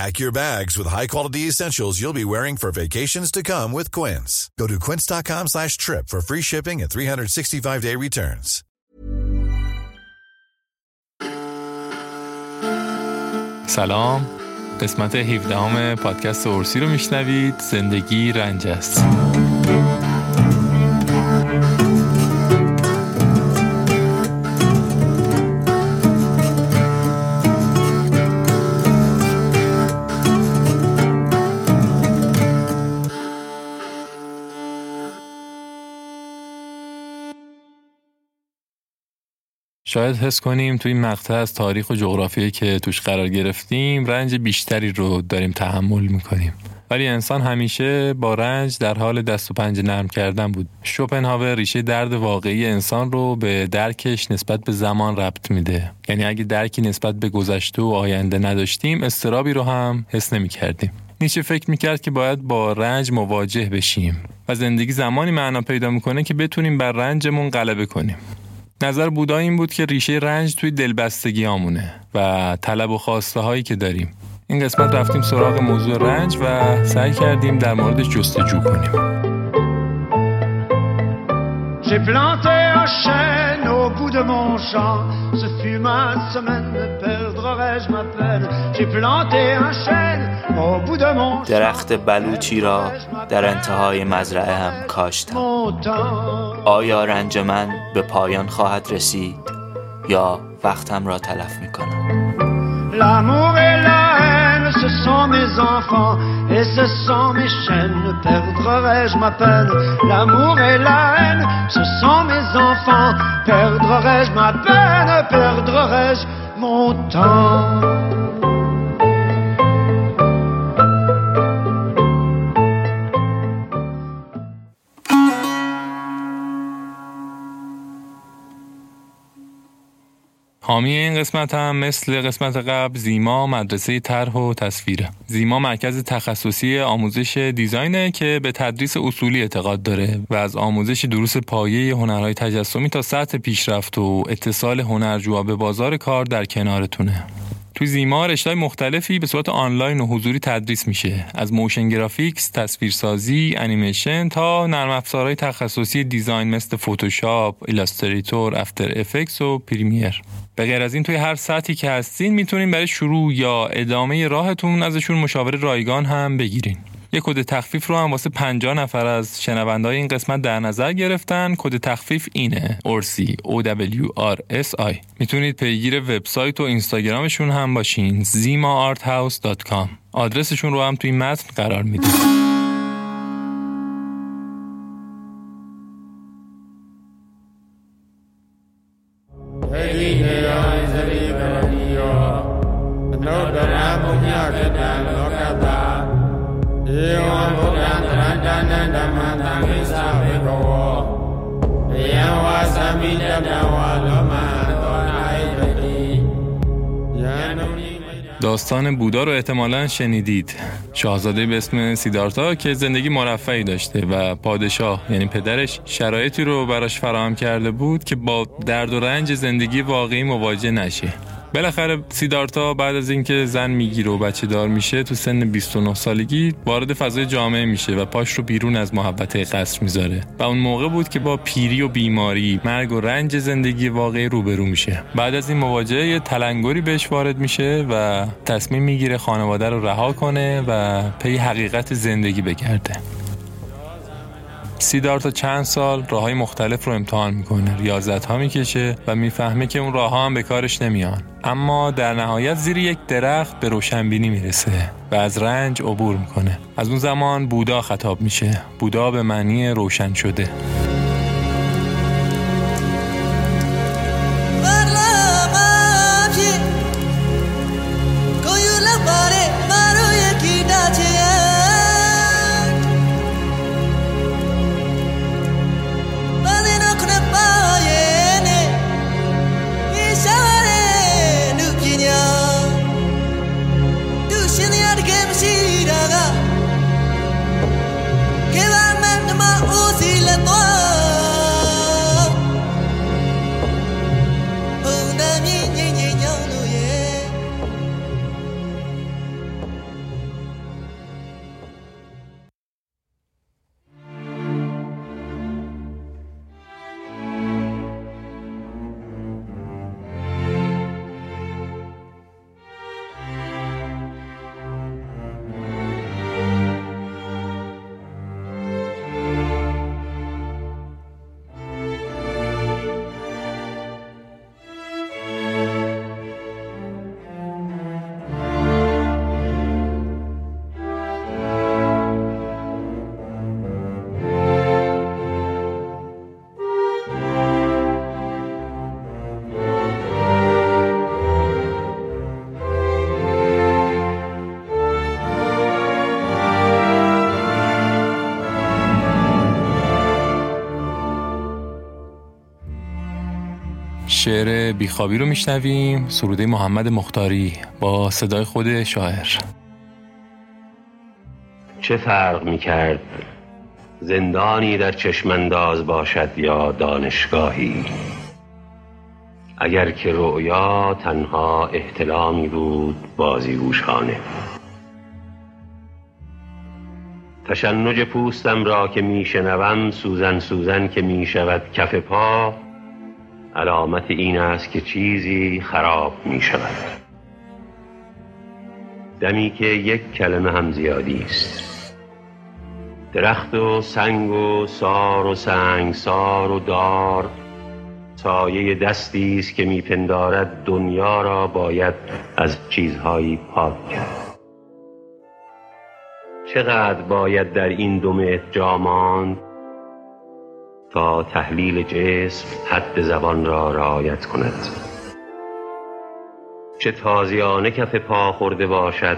Pack your bags with high-quality essentials you'll be wearing for vacations to come with Quince. Go to quince.com/trip for free shipping and 365-day returns. سلام، قسمت 17 پادکست اورسی رو میشنوید. زندگی رنج است. شاید حس کنیم توی این مقطع از تاریخ و جغرافیایی که توش قرار گرفتیم رنج بیشتری رو داریم تحمل میکنیم، ولی انسان همیشه با رنج در حال دست و پنجه نرم کردن بود. شوپنهاور ریشه درد واقعی انسان رو به درکش نسبت به زمان ربط میده. یعنی اگه درکی نسبت به گذشته و آینده نداشتیم، اضطرابی رو هم حس نمیکردیم. نیچه فکر میکرد که باید با رنج مواجه بشیم و زندگی زمانی معنا پیدا میکنه که بتونیم بر رنجمون غلبه کنیم. نظر بودا این بود که ریشه رنج توی دلبستگی همونه و طلب و خواسته هایی که داریم. این قسمت رفتیم سراغ موضوع رنج و سعی کردیم در موردش جستجو کنیم. درخت بلوچی را در انتهای مزرعه هم کاشتم. آیا رنج من به پایان خواهد رسید یا وقتم را تلف میکنم؟ حامی این قسمت هم مثل قسمت قبل زیما مدرسه طرح و تصویره. زیما مرکز تخصصی آموزش دیزاینه که به تدریس اصولی اعتقاد داره و از آموزش دروس پایه هنرهای تجسمی تا سطح پیشرفت و اتصال هنرجوها به بازار کار در کنارتونه. توی زیما رشته‌های مختلفی به صورت آنلاین و حضوری تدریس میشه، از موشن گرافیکس، تصویرسازی، انیمیشن تا نرم افزارهای تخصصی دیزاین مثل فتوشاپ، ایلاستریتور، افتر افکتس و پریمیر. به غیر از این توی هر سطحی که هستین میتونین برای شروع یا ادامه راهتون ازشون مشاوره رایگان هم بگیرین. یک کد تخفیف رو هم واسه 50 نفر از شنونده‌های این قسمت در نظر گرفتن. کد تخفیف اینه اورسی ORSI. میتونید پیگیر وبسایت و اینستاگرامشون هم باشین، zimaarthouse.com. آدرسشون رو هم توی متن قرار میدم. داستان بودا رو احتمالاً شنیدید. شاهزاده به اسم سیدارتا که زندگی مرفه‌ای داشته و پادشاه یعنی پدرش شرایطی رو براش فراهم کرده بود که با درد و رنج زندگی واقعی مواجه نشه. بالاخره سیدارتا بعد از اینکه زن میگیره و بچه دار میشه تو سن 29 سالگی وارد فضای جامعه میشه و پاش رو بیرون از محبته قصر میذاره و اون موقع بود که با پیری و بیماری، مرگ و رنج زندگی واقعی روبرو میشه. بعد از این مواجهه یه تلنگری بهش وارد میشه و تصمیم میگیره خانواده رو رها کنه و پی حقیقت زندگی بگرده. سیدارتا چند سال راه‌های مختلف رو امتحان میکنه، ریاضت‌ها میکشه و میفهمه که اون راه‌ها هم به کارش نمیان، اما در نهایت زیر یک درخت به روشنبینی میرسه و از رنج عبور میکنه. از اون زمان بودا خطاب میشه، بودا به معنی روشن شده. شعر بیخوابی رو میشنویم، سروده محمد مختاری با صدای خود شاعر. چه فرق میکرد زندانی در چشمنداز باشد یا دانشگاهی، اگر که رؤیا تنها احتلامی بود بازیگوشانه. تشنج پوستم را که میشنوم سوزن سوزن که میشود کف پا، علامت این است که چیزی خراب می شود. دمی که یک کلمه هم زیادی است، درخت و سنگ و سار و سنگ سار و دار سایه دستی است که می پندارد دنیا را باید از چیزهایی پاک کرد. چقدر باید در این دمه جا ماند تا تحلیل جسم حد زبان را رعایت کند. چه تازیانه کف پا خورده باشد،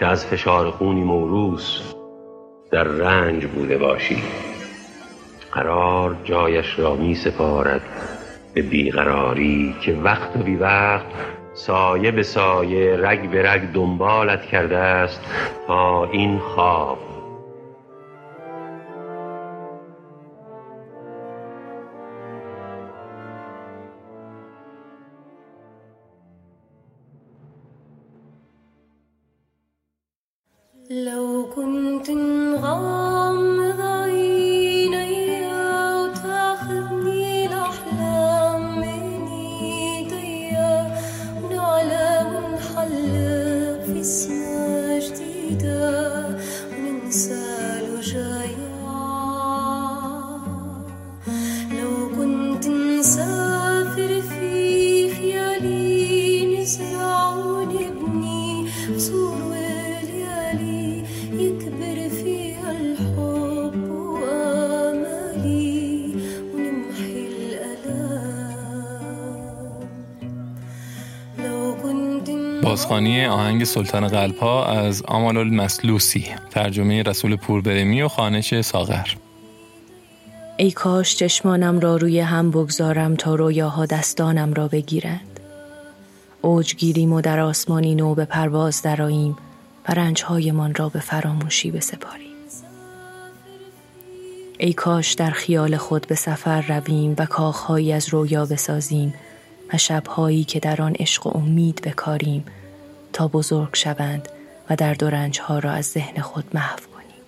چه از فشار خونی موروث در رنج بوده باشی، قرار جایش را می سپارد به بیقراری که وقت و بی وقت سایه به سایه رگ به رگ دنبالت کرده است تا این خواب. لو كنت غامض عيني وتأخذني الأحلام مني ضيا ونعلم نحلق في سما جديدة وننسى الوجايا. لو كنت نسافر في خيالي نزرع ونبني بصور بازخوانی آهنگ سلطان قلب‌ها از آمال المسلوسی، ترجمه رسول پوربرمی و خوانش ساغر. ای کاش چشمانم را روی هم بگذارم تا رویاها دستانم را بگیرند، اوج گیریم و در آسمانی نو به پرواز درآییم و رنج‌هایمان را به فراموشی بسپاریم. ای کاش در خیال خود به سفر رویم و کاخهایی از رویا بسازیم و شب‌هایی که در آن عشق و امید بکاریم تا بزرگ شوند و درد و رنج‌ها را از ذهن خود محو کنیم.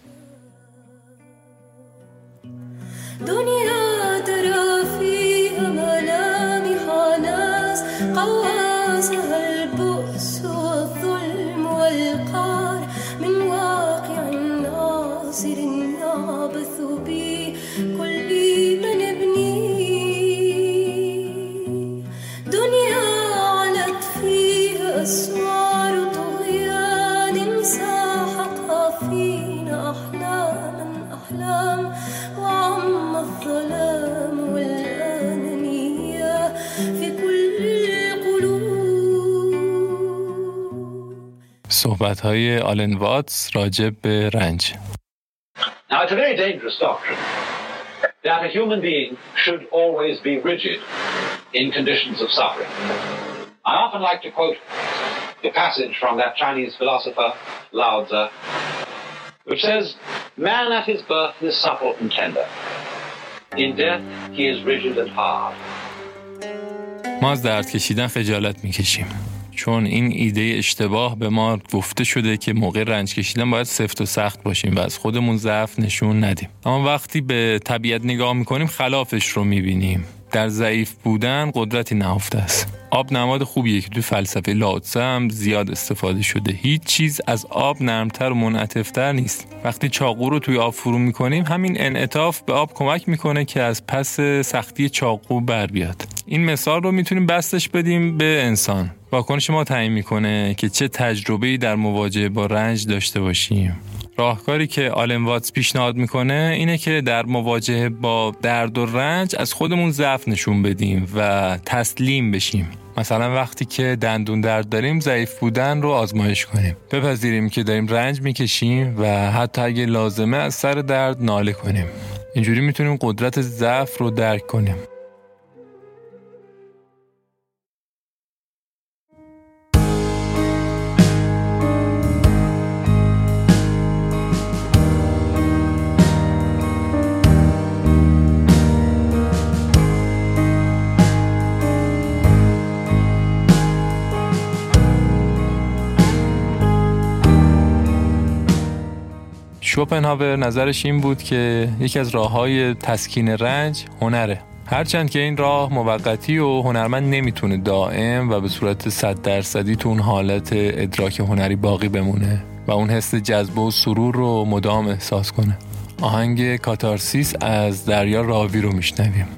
دنیا درافی همانا میخاناس قواس البؤس والظلم والقار من واقع ناصر نابث بی کلی من ابنی دنیا علت فیها اسوار طغیان ساحق فینا احلام احلام صحبت‌های آلن واتس راجع به رنج. Now it's a very dangerous doctrine that a human being should always be rigid in conditions of suffering. I often like to quote the passage from that Chinese philosopher Laozi, which says, "Man at his birth is supple and tender. In death he is rigid and hard." ما از درد کشیدن خجالت می‌کشیم. چون این ایده اشتباه به ما گفته شده که موقع رنج کشیدن باید سفت و سخت باشیم و از خودمون ضعف نشون ندیم. اما وقتی به طبیعت نگاه میکنیم خلافش رو میبینیم. در ضعیف بودن قدرتی نهفته است. آب نماد خوبیه که توی فلسفه لاوتسه هم زیاد استفاده شده. هیچ چیز از آب نرمتر و منعطف‌تر نیست. وقتی چاقو رو توی آب فرو می‌کنیم، همین انعطاف به آب کمک می‌کنه که از پس سختی چاقو بر بیاد. این مثال رو می‌تونیم بستش بدیم به انسان. واکنش ما تعیین می‌کنه که چه تجربه‌ای در مواجهه با رنج داشته باشیم. راهکاری که آلن واتس پیشنهاد میکنه اینه که در مواجهه با درد و رنج از خودمون ضعف نشون بدیم و تسلیم بشیم. مثلا وقتی که دندون درد داریم ضعیف بودن رو آزمایش کنیم. بپذیریم که داریم رنج میکشیم و حتی اگه لازمه از سر درد ناله کنیم. اینجوری میتونیم قدرت ضعف رو درک کنیم. شوپنهاور نظرش این بود که یکی از راه‌های تسکین رنج هنره. هرچند که این راه موقتی و هنرمند نمیتونه دائم و به صورت 100% تو اون حالت ادراک هنری باقی بمونه و اون حس جذب و سرور رو مدام احساس کنه. آهنگ کاتارسیس از دریا راوی رو میشنویم.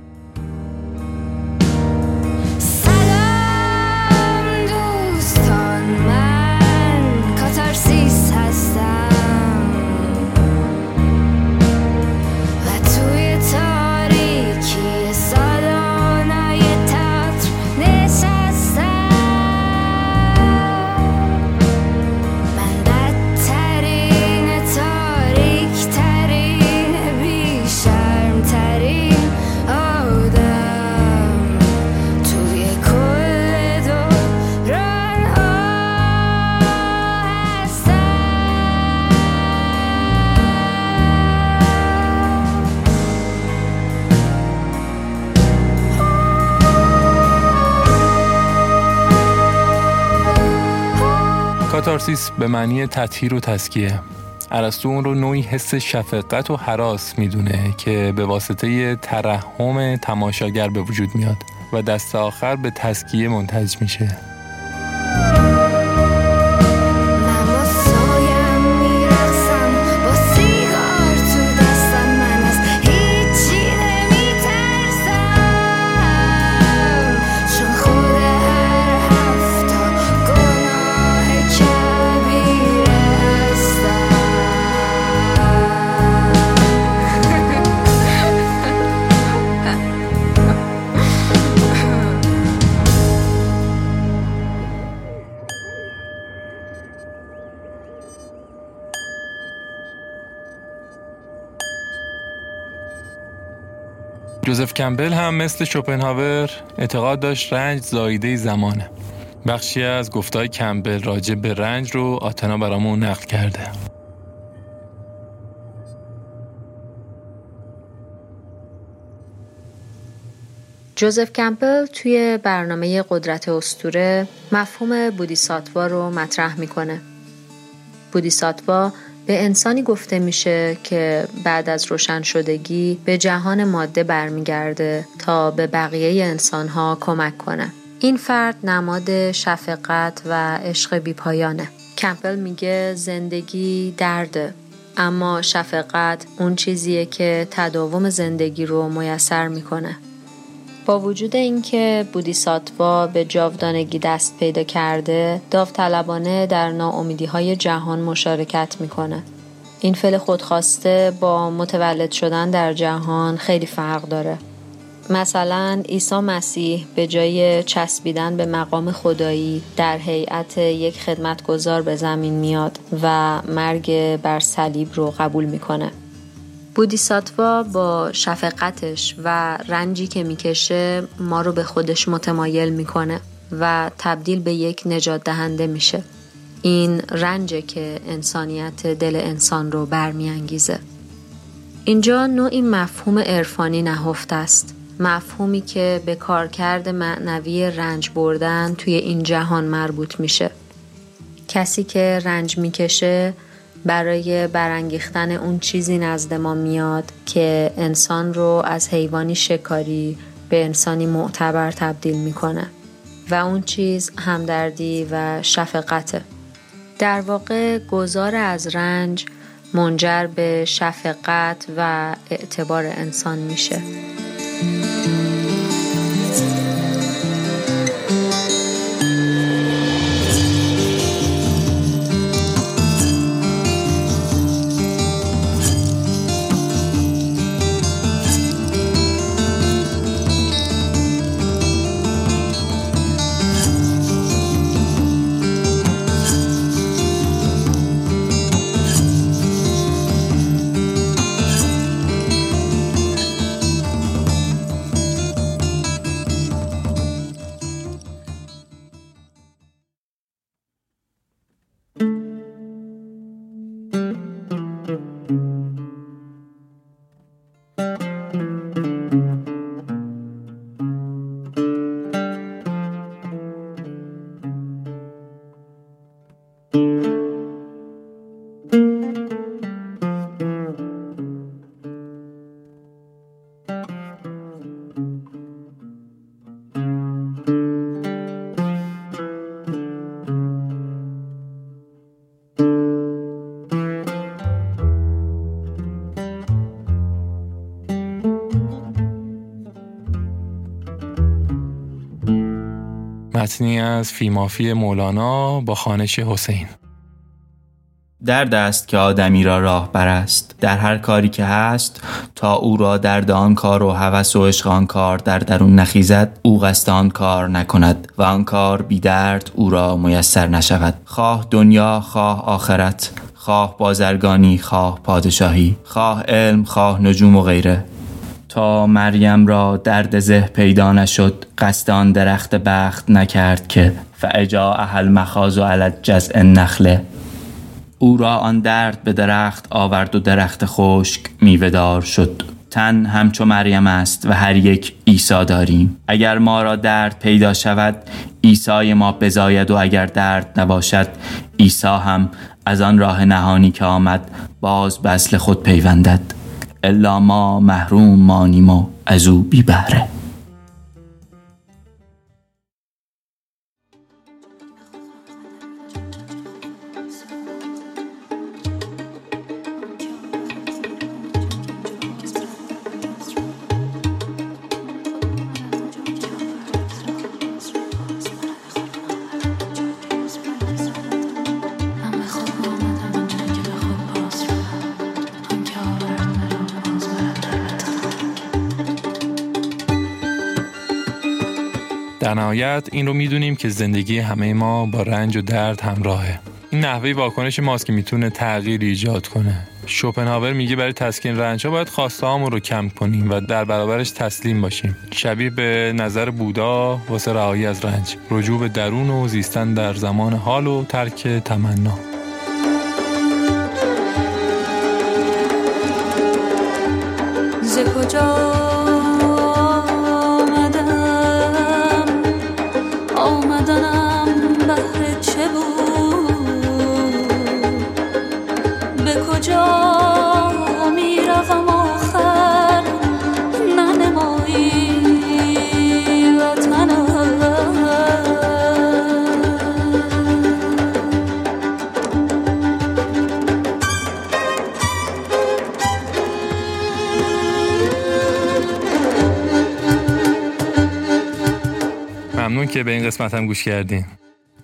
کاتارسیس به معنی تطهیر و تزکیه. ارسطو اون رو نوعی حس شفقت و هراس میدونه که به واسطه ترحم تماشاگر به وجود میاد و دست آخر به تزکیه منتج میشه. جوزف کمبل هم مثل شوپنهاور اعتقاد داشت رنج زاییده زمانه. بخشی از گفتای کمبل راجع به رنج رو آتنا برامون نقل کرده. جوزف کمپل توی برنامه قدرت اسطوره مفهوم بودیساتوا رو مطرح میکنه. بودیساتوا به انسانی گفته میشه که بعد از روشن شدگی به جهان ماده برمیگرده تا به بقیه انسانها کمک کنه. این فرد نماد شفقت و عشق بیپایانه. کمپل میگه زندگی درده، اما شفقت اون چیزیه که تداوم زندگی رو میسر میکنه. با وجود اینکه بودیساتوا به جاودانگی دست پیدا کرده، داوطلبانه در ناامیدی‌های جهان مشارکت میکنه. این فعل خودخواسته با متولد شدن در جهان خیلی فرق داره. مثلا عیسی مسیح به جای چسبیدن به مقام خدایی در هیئت یک خدمتگزار به زمین میاد و مرگ بر صلیب رو قبول میکنه. بودیساتوا با شفقتش و رنجی که میکشه ما رو به خودش متمایل میکنه و تبدیل به یک نجات دهنده میشه. این رنجه که انسانیت دل انسان رو برمیانگیزه. اینجا نوعی مفهوم عرفانی نهفته است، مفهومی که به کارکرد معنوی رنج بردن توی این جهان مربوط میشه. کسی که رنج میکشه برای برانگیختن اون چیزی نزد ما میاد که انسان رو از حیوانی شکاری به انسانی معتبر تبدیل میکنه و اون چیز همدردی و شفقته. در واقع گذار از رنج منجر به شفقت و اعتبار انسان میشه. متنی از فیمافی مولانا با خوانش حسین. درد است که آدمی را راه برست در هر کاری که هست، تا او را درد آن کار و هوس و عشق آن کار در درون نخیزد، او قصد آن کار نکند و آن کار بی درد او را میسر نشود. خواه دنیا، خواه آخرت، خواه بازرگانی، خواه پادشاهی، خواه علم، خواه نجوم و غیره. تا مریم را درد زه پیدا نشد، قصد آن درخت بخت نکرد که، فاجاءها المخاض علی جذع النخله. او را آن درد به درخت آورد و درخت خشک میوه دار شد. تن همچو مریم است و هر یک عیسی داریم. اگر ما را درد پیدا شود، عیسی ما بزاید، و اگر درد نباشد، عیسی هم از آن راه نهانی که آمد باز به اصل خود پیوندد. الا ما محروم مانیم و از او بی بهره. در نهایت این رو میدونیم که زندگی همه ما با رنج و درد همراهه. این نحوه واکنش ماست که میتونه تغییر ایجاد کنه. شوپنهاور میگه برای تسکین رنج‌ها باید خواسته هامون رو کم کنیم و در برابرش تسلیم باشیم. شبیه به نظر بودا واسه رهایی از رنج، رجوع به درون و زیستن در زمان حال و ترک تمنا. ز کجا که به این قسمت هم گوش کردیم.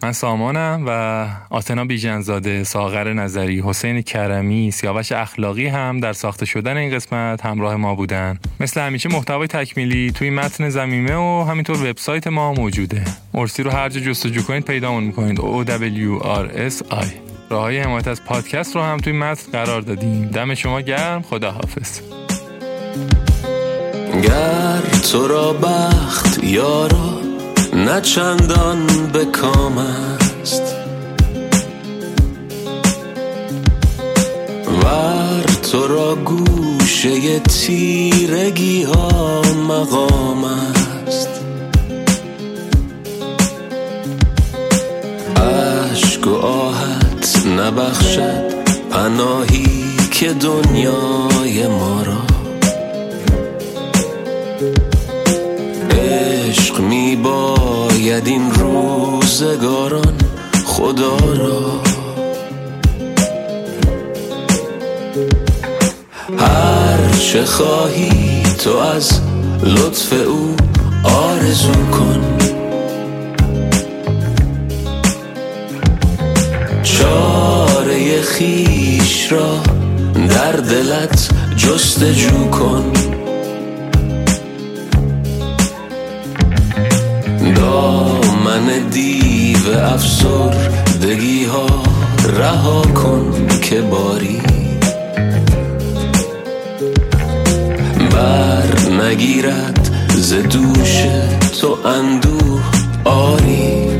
من سامانم و آتنا بیژن‌زاده، ساغر نظری، حسین کرمی، سیاوش اخلاقی هم در ساخته شدن این قسمت همراه ما بودن. مثل همیشه محتوای تکمیلی توی متن زمیمه و همینطور وبسایت ما موجوده. اورسی رو هر جا جستجو کنید پیدامون می‌کنید. ORSI. راه‌های حمایت از پادکست رو هم توی متن قرار دادیم. دم شما گرم، خداحافظ. گر تو را بخت یارا نه چندان به کام است، ور تو را گوشه تیرگی ها مقام است. عشق و آهت نبخشد پناهی که دنیای ما را، عشق می باید این روزگاران خدا را. هر چه خواهی تو از لطف او آرزو کن، چاره خویش را در دلت جستجو کن. دامن دیو افسردگی ها رها کن که باری بر نگیرد ز دوش تو اندوه آری.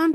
Mom